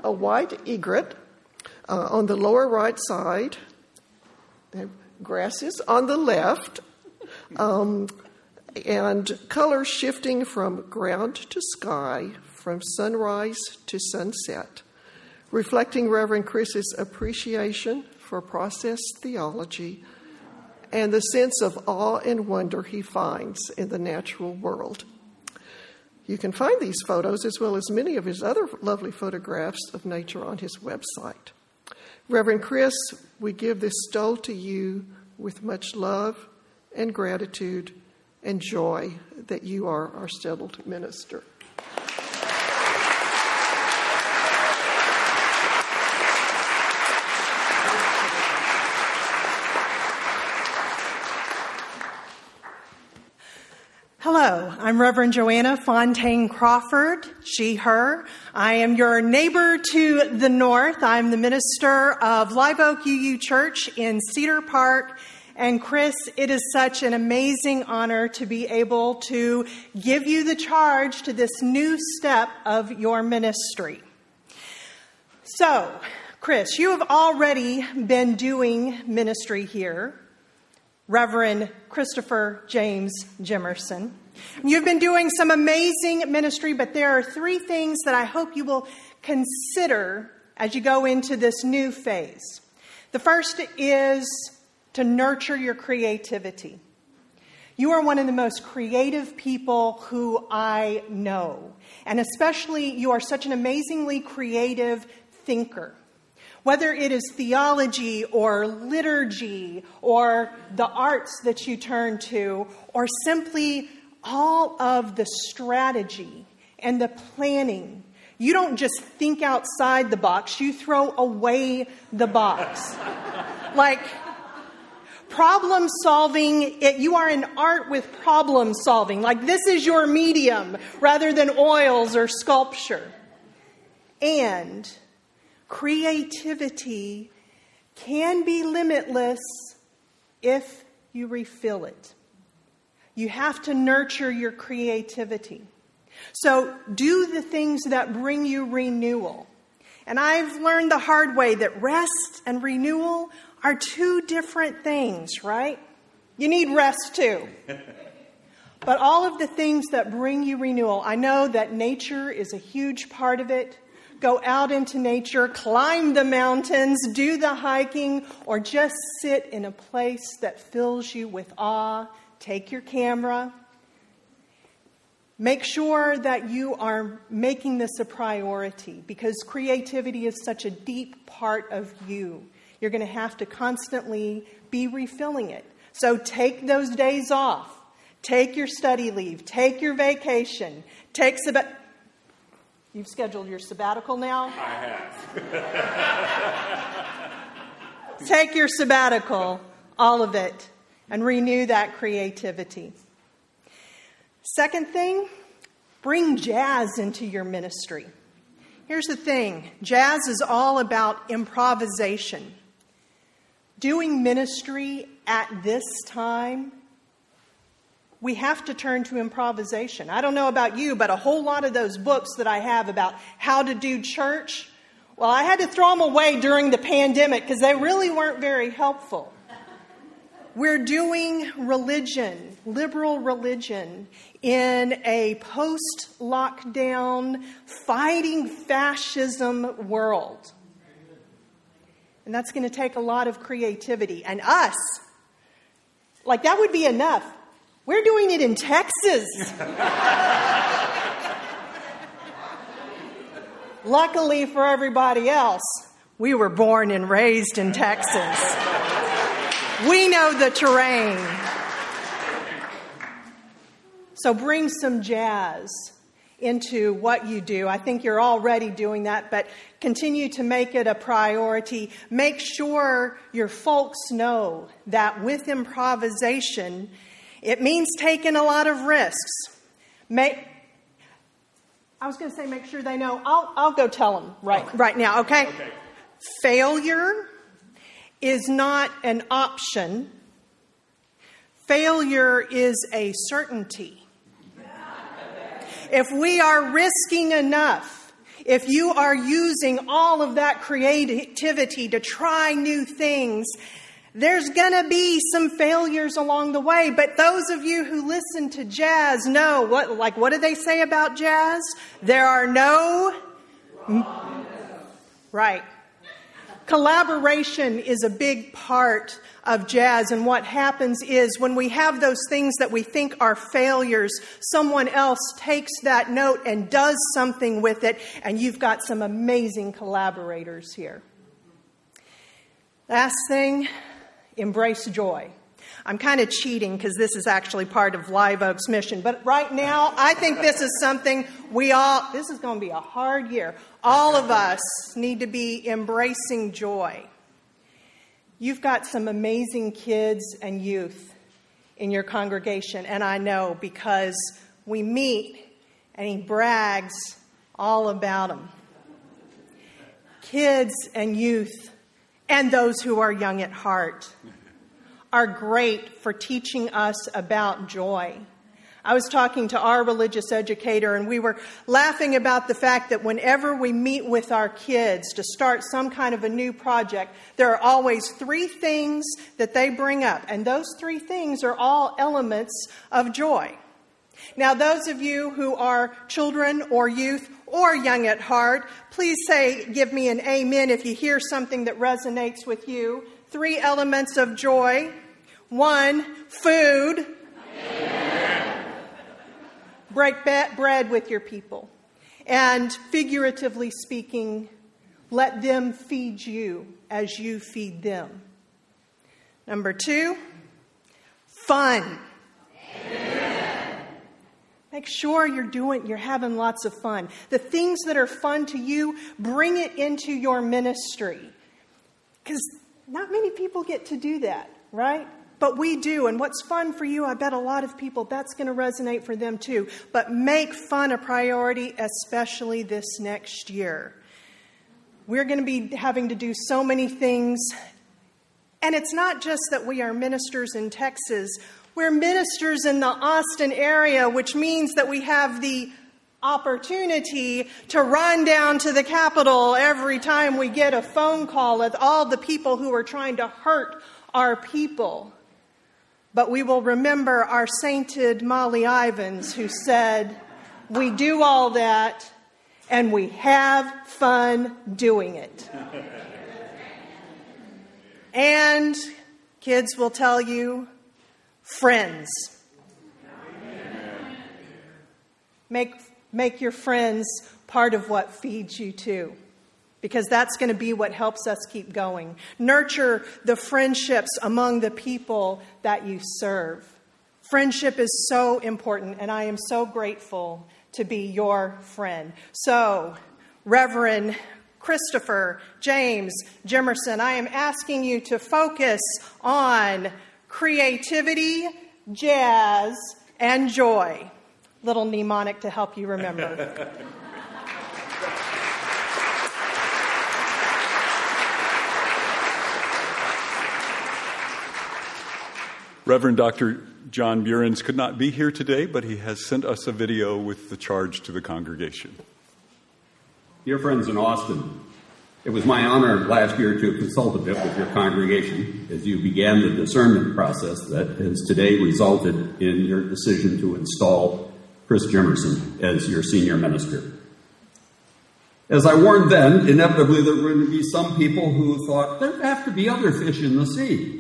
A white egret on the lower right side, grasses on the left, and colors shifting from ground to sky, from sunrise to sunset, reflecting Reverend Chris's appreciation for process theology and the sense of awe and wonder he finds in the natural world. You can find these photos as well as many of his other lovely photographs of nature on his website. Reverend Chris, we give this stole to you with much love and gratitude and joy that you are our settled minister. Hello, I'm Reverend Joanna Fontaine Crawford, she, her. I am your neighbor to the north. I'm the minister of Live Oak UU Church in Cedar Park. And Chris, it is such an amazing honor to be able to give you the charge to this new step of your ministry. So, Chris, you have already been doing ministry here. Reverend Christopher James Jimmerson. You've been doing some amazing ministry, but there are three things that I hope you will consider as you go into this new phase. The first is to nurture your creativity. You are one of the most creative people who I know, and especially you are such an amazingly creative thinker. Whether it is theology or liturgy or the arts that you turn to, or simply all of the strategy and the planning. You don't just think outside the box, you throw away the box. Like problem solving, you are an art with problem solving. Like this is your medium rather than oils or sculpture. And creativity can be limitless if you refill it. You have to nurture your creativity. So do the things that bring you renewal. And I've learned the hard way that rest and renewal are two different things, right? You need rest too. But all of the things that bring you renewal, I know that nature is a huge part of it. Go out into nature, climb the mountains, do the hiking, or just sit in a place that fills you with awe. Take your camera. Make sure that you are making this a priority because creativity is such a deep part of you. You're going to have to constantly be refilling it. So take those days off. Take your study leave. Take your vacation. You've scheduled your sabbatical now? I have. Take your sabbatical, all of it, and renew that creativity. Second thing, bring jazz into your ministry. Here's the thing. Jazz is all about improvisation. Doing ministry at this time, we have to turn to improvisation. I don't know about you, but a whole lot of those books that I have about how to do church, well, I had to throw them away during the pandemic because they really weren't very helpful. We're doing religion, liberal religion, in a post-lockdown, fighting fascism world. And that's going to take a lot of creativity. And us, like that would be enough. We're doing it in Texas. Luckily for everybody else, we were born and raised in Texas. We know the terrain. So bring some jazz into what you do. I think you're already doing that, but continue to make it a priority. Make sure your folks know that with improvisation, it means taking a lot of risks. make sure they know. I'll go tell them right now, okay? Failure is not an option. Failure is a certainty. If we are risking enough, if you are using all of that creativity to try new things, there's going to be some failures along the way. But those of you who listen to jazz know, what do they say about jazz? There are no... Right. Collaboration is a big part of jazz, and what happens is when we have those things that we think are failures, someone else takes that note and does something with it, and you've got some amazing collaborators here. Last thing, embrace joy. I'm kind of cheating because this is actually part of Live Oak's mission, but right now I think this is something this is going to be a hard year. All of us need to be embracing joy. You've got some amazing kids and youth in your congregation, and I know because we meet and he brags all about them. Kids and youth and those who are young at heart are great for teaching us about joy. I was talking to our religious educator, and we were laughing about the fact that whenever we meet with our kids to start some kind of a new project, there are always three things that they bring up, and those three things are all elements of joy. Now, those of you who are children or youth or young at heart, please give me an amen if you hear something that resonates with you. 3 elements of joy. 1, food. Amen. Break bread with your people. And figuratively speaking, let them feed you as you feed them. 2, fun. Amen. Make sure you're having lots of fun. The things that are fun to you, bring it into your ministry. Because not many people get to do that, right? But we do. And what's fun for you, I bet a lot of people, that's going to resonate for them too. But make fun a priority, especially this next year. We're going to be having to do so many things. And it's not just that we are ministers in Texas. We're ministers in the Austin area, which means that we have the opportunity to run down to the Capitol every time we get a phone call with all the people who are trying to hurt our people. But we will remember our sainted Molly Ivins, who said, "We do all that and we have fun doing it." And kids will tell you, friends. Make your friends part of what feeds you too, because that's going to be what helps us keep going. Nurture the friendships among the people that you serve. Friendship is so important, and I am so grateful to be your friend. So, Reverend Christopher James Jimmerson, I am asking you to focus on creativity, jazz, and joy. Little mnemonic to help you remember. Reverend Dr. John Burins could not be here today, but he has sent us a video with the charge to the congregation. Dear friends in Austin, it was my honor last year to consult a bit with your congregation as you began the discernment process that has today resulted in your decision to install Chris Jimmerson as your senior minister. As I warned then, inevitably there were going to be some people who thought there'd have to be other fish in the sea.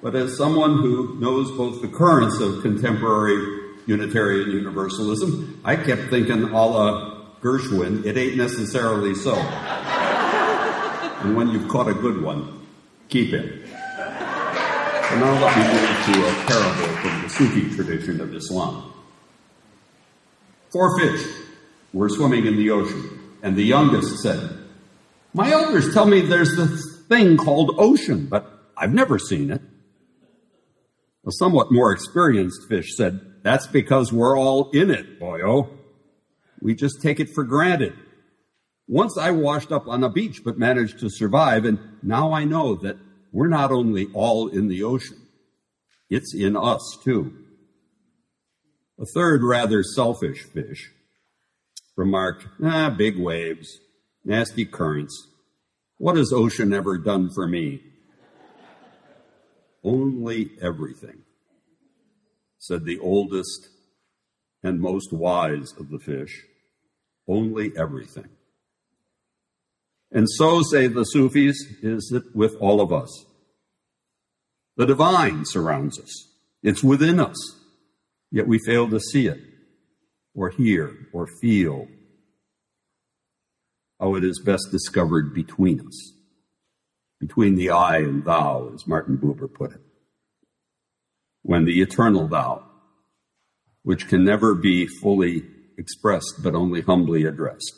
But as someone who knows both the currents of contemporary Unitarian Universalism, I kept thinking, a la Gershwin, it ain't necessarily so. And when you've caught a good one, keep it. And now let me go to a parable from the Sufi tradition of Islam. 4 fish were swimming in the ocean, and the youngest said, "My elders tell me there's this thing called ocean, but I've never seen it." A somewhat more experienced fish said, "That's because we're all in it, boyo. We just take it for granted. Once I washed up on a beach but managed to survive, and now I know that we're not only all in the ocean, it's in us too." A third rather selfish fish remarked, "Big waves, nasty currents. What has ocean ever done for me?" "Only everything," said the oldest and most wise of the fish. Only everything. And so, say the Sufis, is it with all of us. The divine surrounds us. It's within us. Yet we fail to see it, or hear, or feel how it is best discovered between us. Between the I and thou, as Martin Buber put it. When the eternal thou, which can never be fully expressed but only humbly addressed,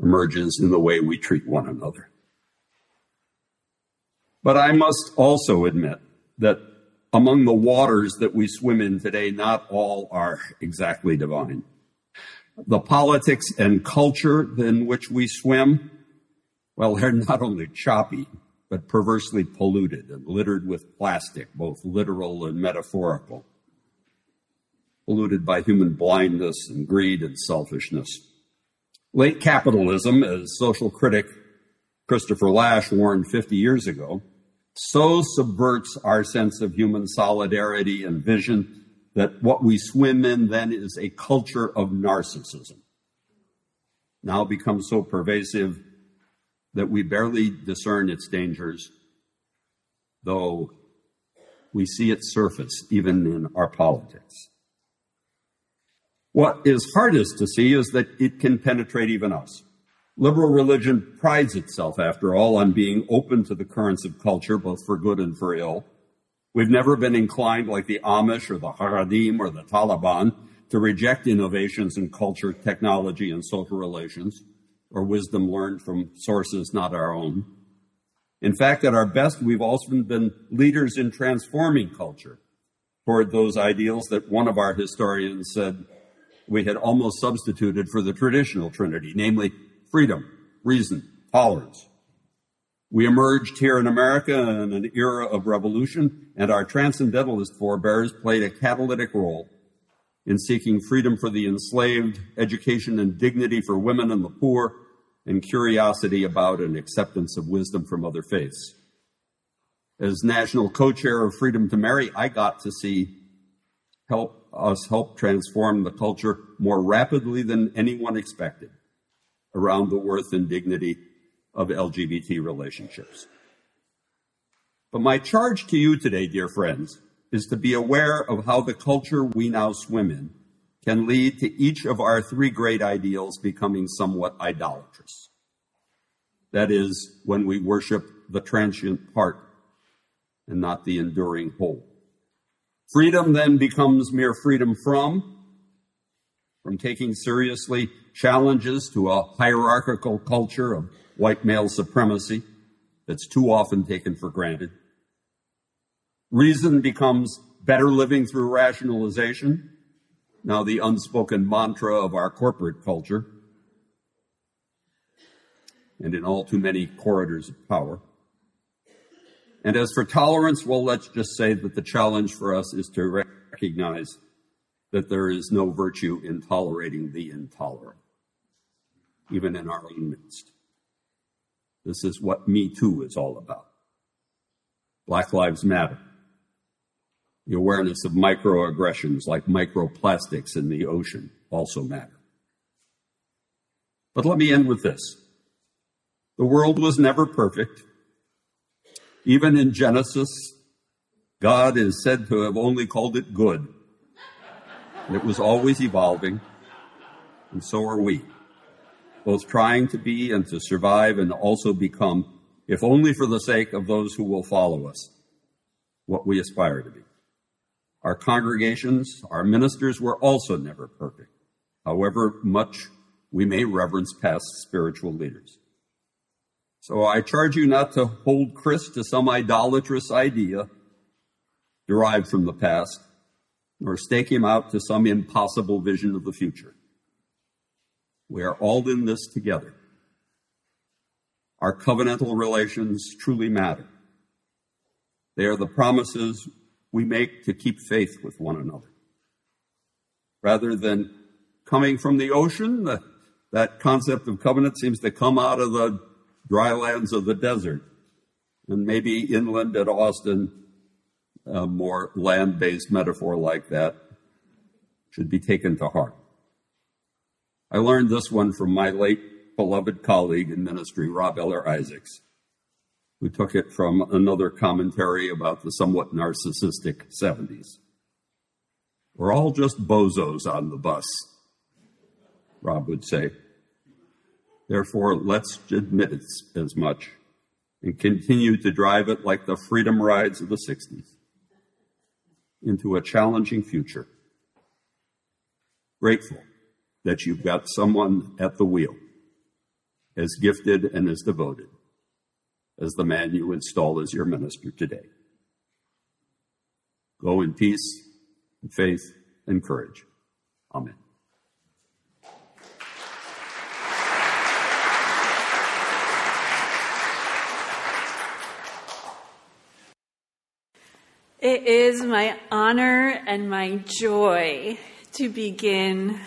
emerges in the way we treat one another. But I must also admit that among the waters that we swim in today, not all are exactly divine. The politics and culture in which we swim, well, they're not only choppy, but perversely polluted and littered with plastic, both literal and metaphorical. Polluted by human blindness and greed and selfishness. Late capitalism, as social critic Christopher Lash warned 50 years ago, so subverts our sense of human solidarity and vision that what we swim in then is a culture of narcissism. Now becomes so pervasive that we barely discern its dangers, though we see it surface even in our politics. What is hardest to see is that it can penetrate even us. Liberal religion prides itself, after all, on being open to the currents of culture, both for good and for ill. We've never been inclined, like the Amish or the Haredim or the Taliban, to reject innovations in culture, technology, and social relations, or wisdom learned from sources not our own. In fact, at our best, we've also been leaders in transforming culture toward those ideals that one of our historians said we had almost substituted for the traditional Trinity, namely freedom, reason, tolerance. We emerged here in America in an era of revolution, and our transcendentalist forebears played a catalytic role in seeking freedom for the enslaved, education and dignity for women and the poor, and curiosity about and acceptance of wisdom from other faiths. As national co-chair of Freedom to Marry, I got to see help transform the culture more rapidly than anyone expected around the worth and dignity of LGBT relationships. But my charge to you today, dear friends, is to be aware of how the culture we now swim in can lead to each of our three great ideals becoming somewhat idolatrous. That is, when we worship the transient part and not the enduring whole. Freedom then becomes mere freedom from taking seriously challenges to a hierarchical culture of white male supremacy that's too often taken for granted. Reason becomes better living through rationalization, now the unspoken mantra of our corporate culture, and in all too many corridors of power. And as for tolerance, well, let's just say that the challenge for us is to recognize that there is no virtue in tolerating the intolerant, even in our own midst. This is what Me Too is all about. Black Lives Matter. The awareness of microaggressions like microplastics in the ocean also matter. But let me end with this. The world was never perfect. Even in Genesis, God is said to have only called it good. It was always evolving, and so are we, both trying to be and to survive and also become, if only for the sake of those who will follow us, what we aspire to be. Our congregations, our ministers were also never perfect, however much we may reverence past spiritual leaders. So I charge you not to hold Chris to some idolatrous idea, derived from the past, nor stake him out to some impossible vision of the future. We are all in this together. Our covenantal relations truly matter. They are the promises we make to keep faith with one another. Rather than coming from the ocean, that concept of covenant seems to come out of the dry lands of the desert, and maybe inland at Austin, a more land-based metaphor like that should be taken to heart. I learned this one from my late beloved colleague in ministry, Rob Eller Isaacs, who took it from another commentary about the somewhat narcissistic 70s. We're all just bozos on the bus, Rob would say. Therefore, let's admit it as much and continue to drive it like the freedom rides of the 60s into a challenging future. Grateful that you've got someone at the wheel as gifted and as devoted as the man you install as your minister today. Go in peace, in faith, and courage. Amen. It is my honor and my joy to begin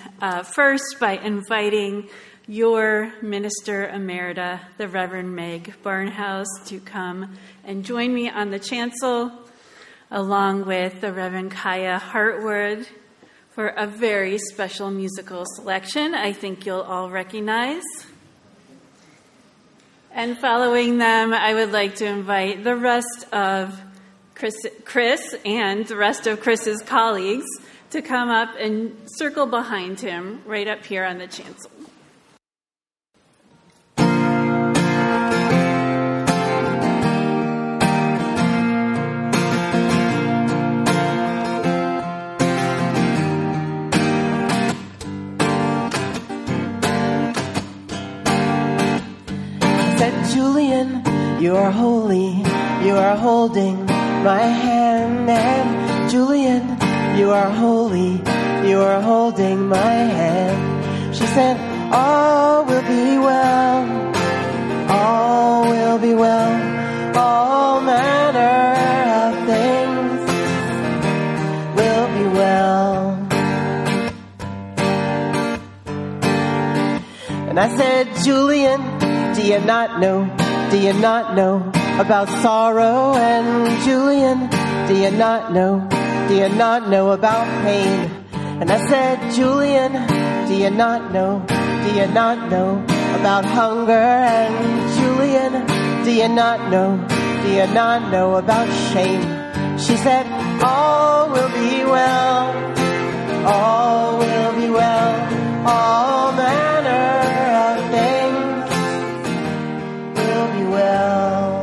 first by inviting your minister emerita, the Reverend Meg Barnhouse, to come and join me on the chancel, along with the Reverend Kaya Hartwood, for a very special musical selection I think you'll all recognize. And following them, I would like to invite the rest of Chris and the rest of Chris's colleagues to come up and circle behind him right up here on the chancel. Said Julian, you are holy, you are holding my hand, and Julian, you are holy, you are holding my hand. She said, all will be well, all will be well, all manner of things will be well. And I said, Julian, do you not know, do you not know about sorrow? And Julian, do you not know, do you not know about pain? And I said, Julian, do you not know, do you not know about hunger? And Julian, do you not know, do you not know about shame? She said, all will be well, all will be well, all manner of things will be well.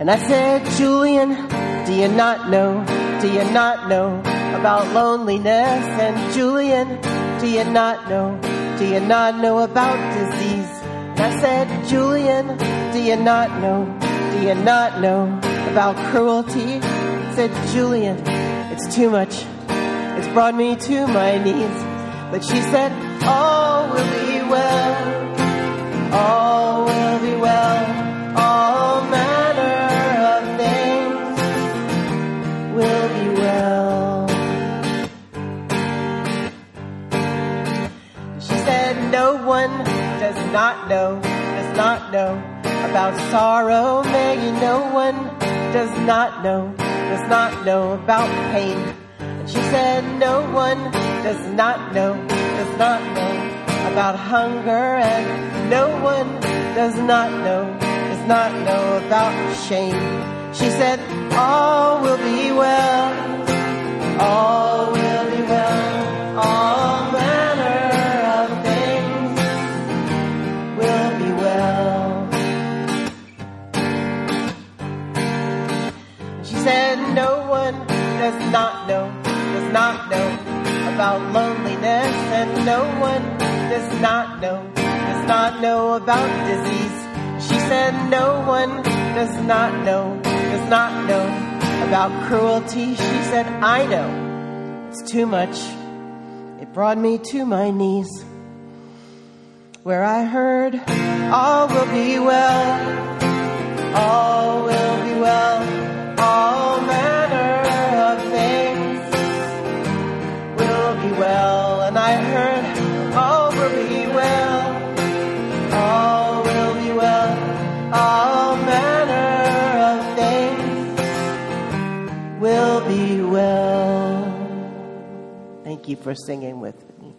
And I said, Julian, do you not know, do you not know about loneliness? And Julian, do you not know, do you not know about disease? And I said, Julian, do you not know, do you not know about cruelty? I said, Julian, it's too much, it's brought me to my knees. But she said, all will be well, all will be well, all man. No one does not know about sorrow, Maggie. No one does not know about pain. And she said, no one does not know about hunger, and no one does not know about shame. She said, all will be well, all will be well, all manner. Said no one does not know about loneliness, and no one does not know about disease. She said no one does not know about cruelty. She said, I know. It's too much. It brought me to my knees, where I heard, all will be well, all will be well, all manner of things will be well. And I heard, all will be well, all will be well, all manner of things will be well. Thank you for singing with me.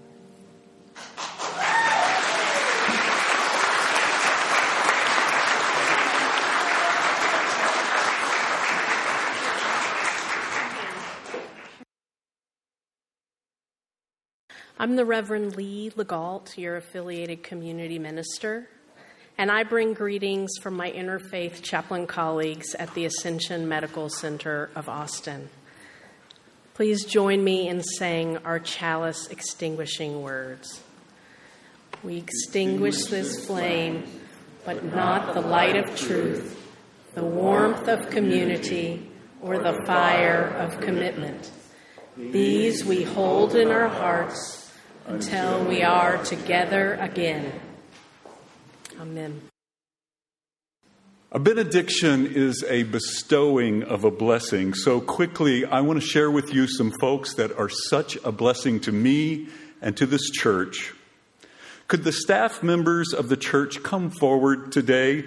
I'm the Reverend Lee LeGault, your affiliated community minister, and I bring greetings from my interfaith chaplain colleagues at the Ascension Medical Center of Austin. Please join me in saying our chalice extinguishing words. We extinguish this flame, but not the light of truth, the warmth of community, or the fire of commitment. These we hold in our hearts until we are together again. Amen. A benediction is a bestowing of a blessing. So quickly, I want to share with you some folks that are such a blessing to me and to this church. Could the staff members of the church come forward today,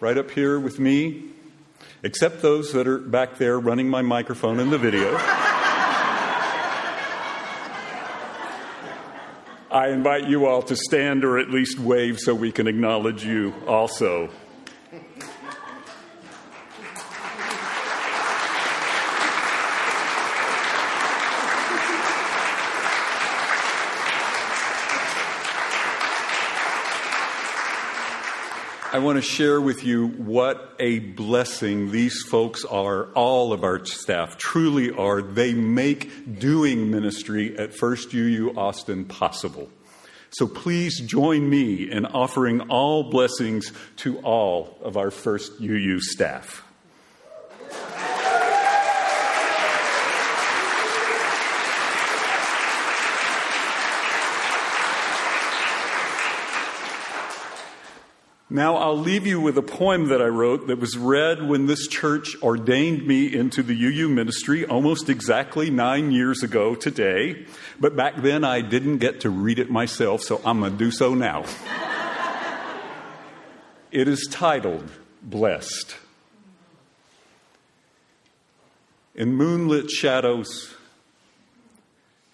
right up here with me, except those that are back there running my microphone and the video. I invite you all to stand or at least wave so we can acknowledge you also. I want to share with you what a blessing these folks are. All of our staff truly are. They make doing ministry at First UU Austin possible. So please join me in offering all blessings to all of our First UU staff. Now I'll leave you with a poem that I wrote that was read when this church ordained me into the UU ministry almost exactly 9 years ago today. But back then I didn't get to read it myself, so I'm going to do so now. It is titled, Blessed. In moonlit shadows,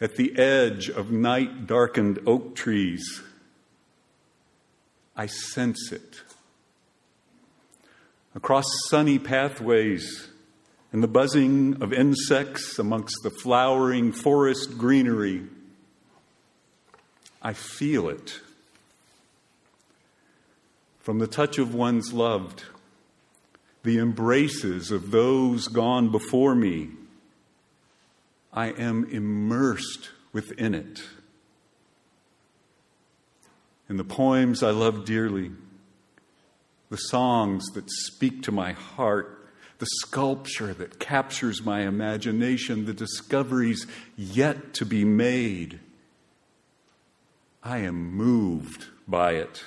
at the edge of night-darkened oak trees, I sense it. Across sunny pathways and the buzzing of insects amongst the flowering forest greenery, I feel it. From the touch of one's loved, the embraces of those gone before me, I am immersed within it. In the poems I love dearly, the songs that speak to my heart, the sculpture that captures my imagination, the discoveries yet to be made, I am moved by it.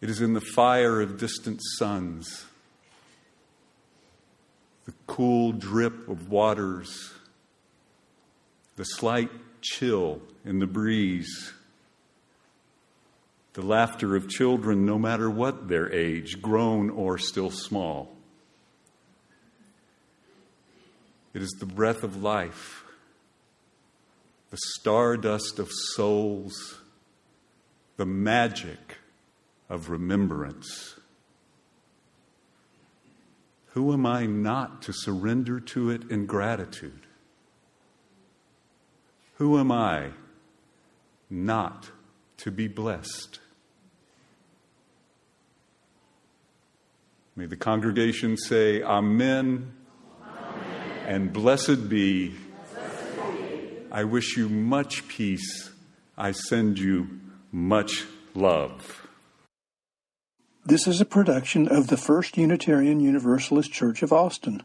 It is in the fire of distant suns, the cool drip of waters, the slight chill in the breeze, the laughter of children, no matter what their age, grown or still small. It is the breath of life, the stardust of souls, the magic of remembrance. Who am I not to surrender to it in gratitude? Who am I not to be blessed? May the congregation say, Amen, Amen. And blessed be. I wish you much peace. I send you much love. This is a production of the First Unitarian Universalist Church of Austin.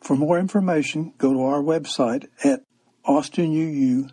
For more information, go to our website at austinuu.org.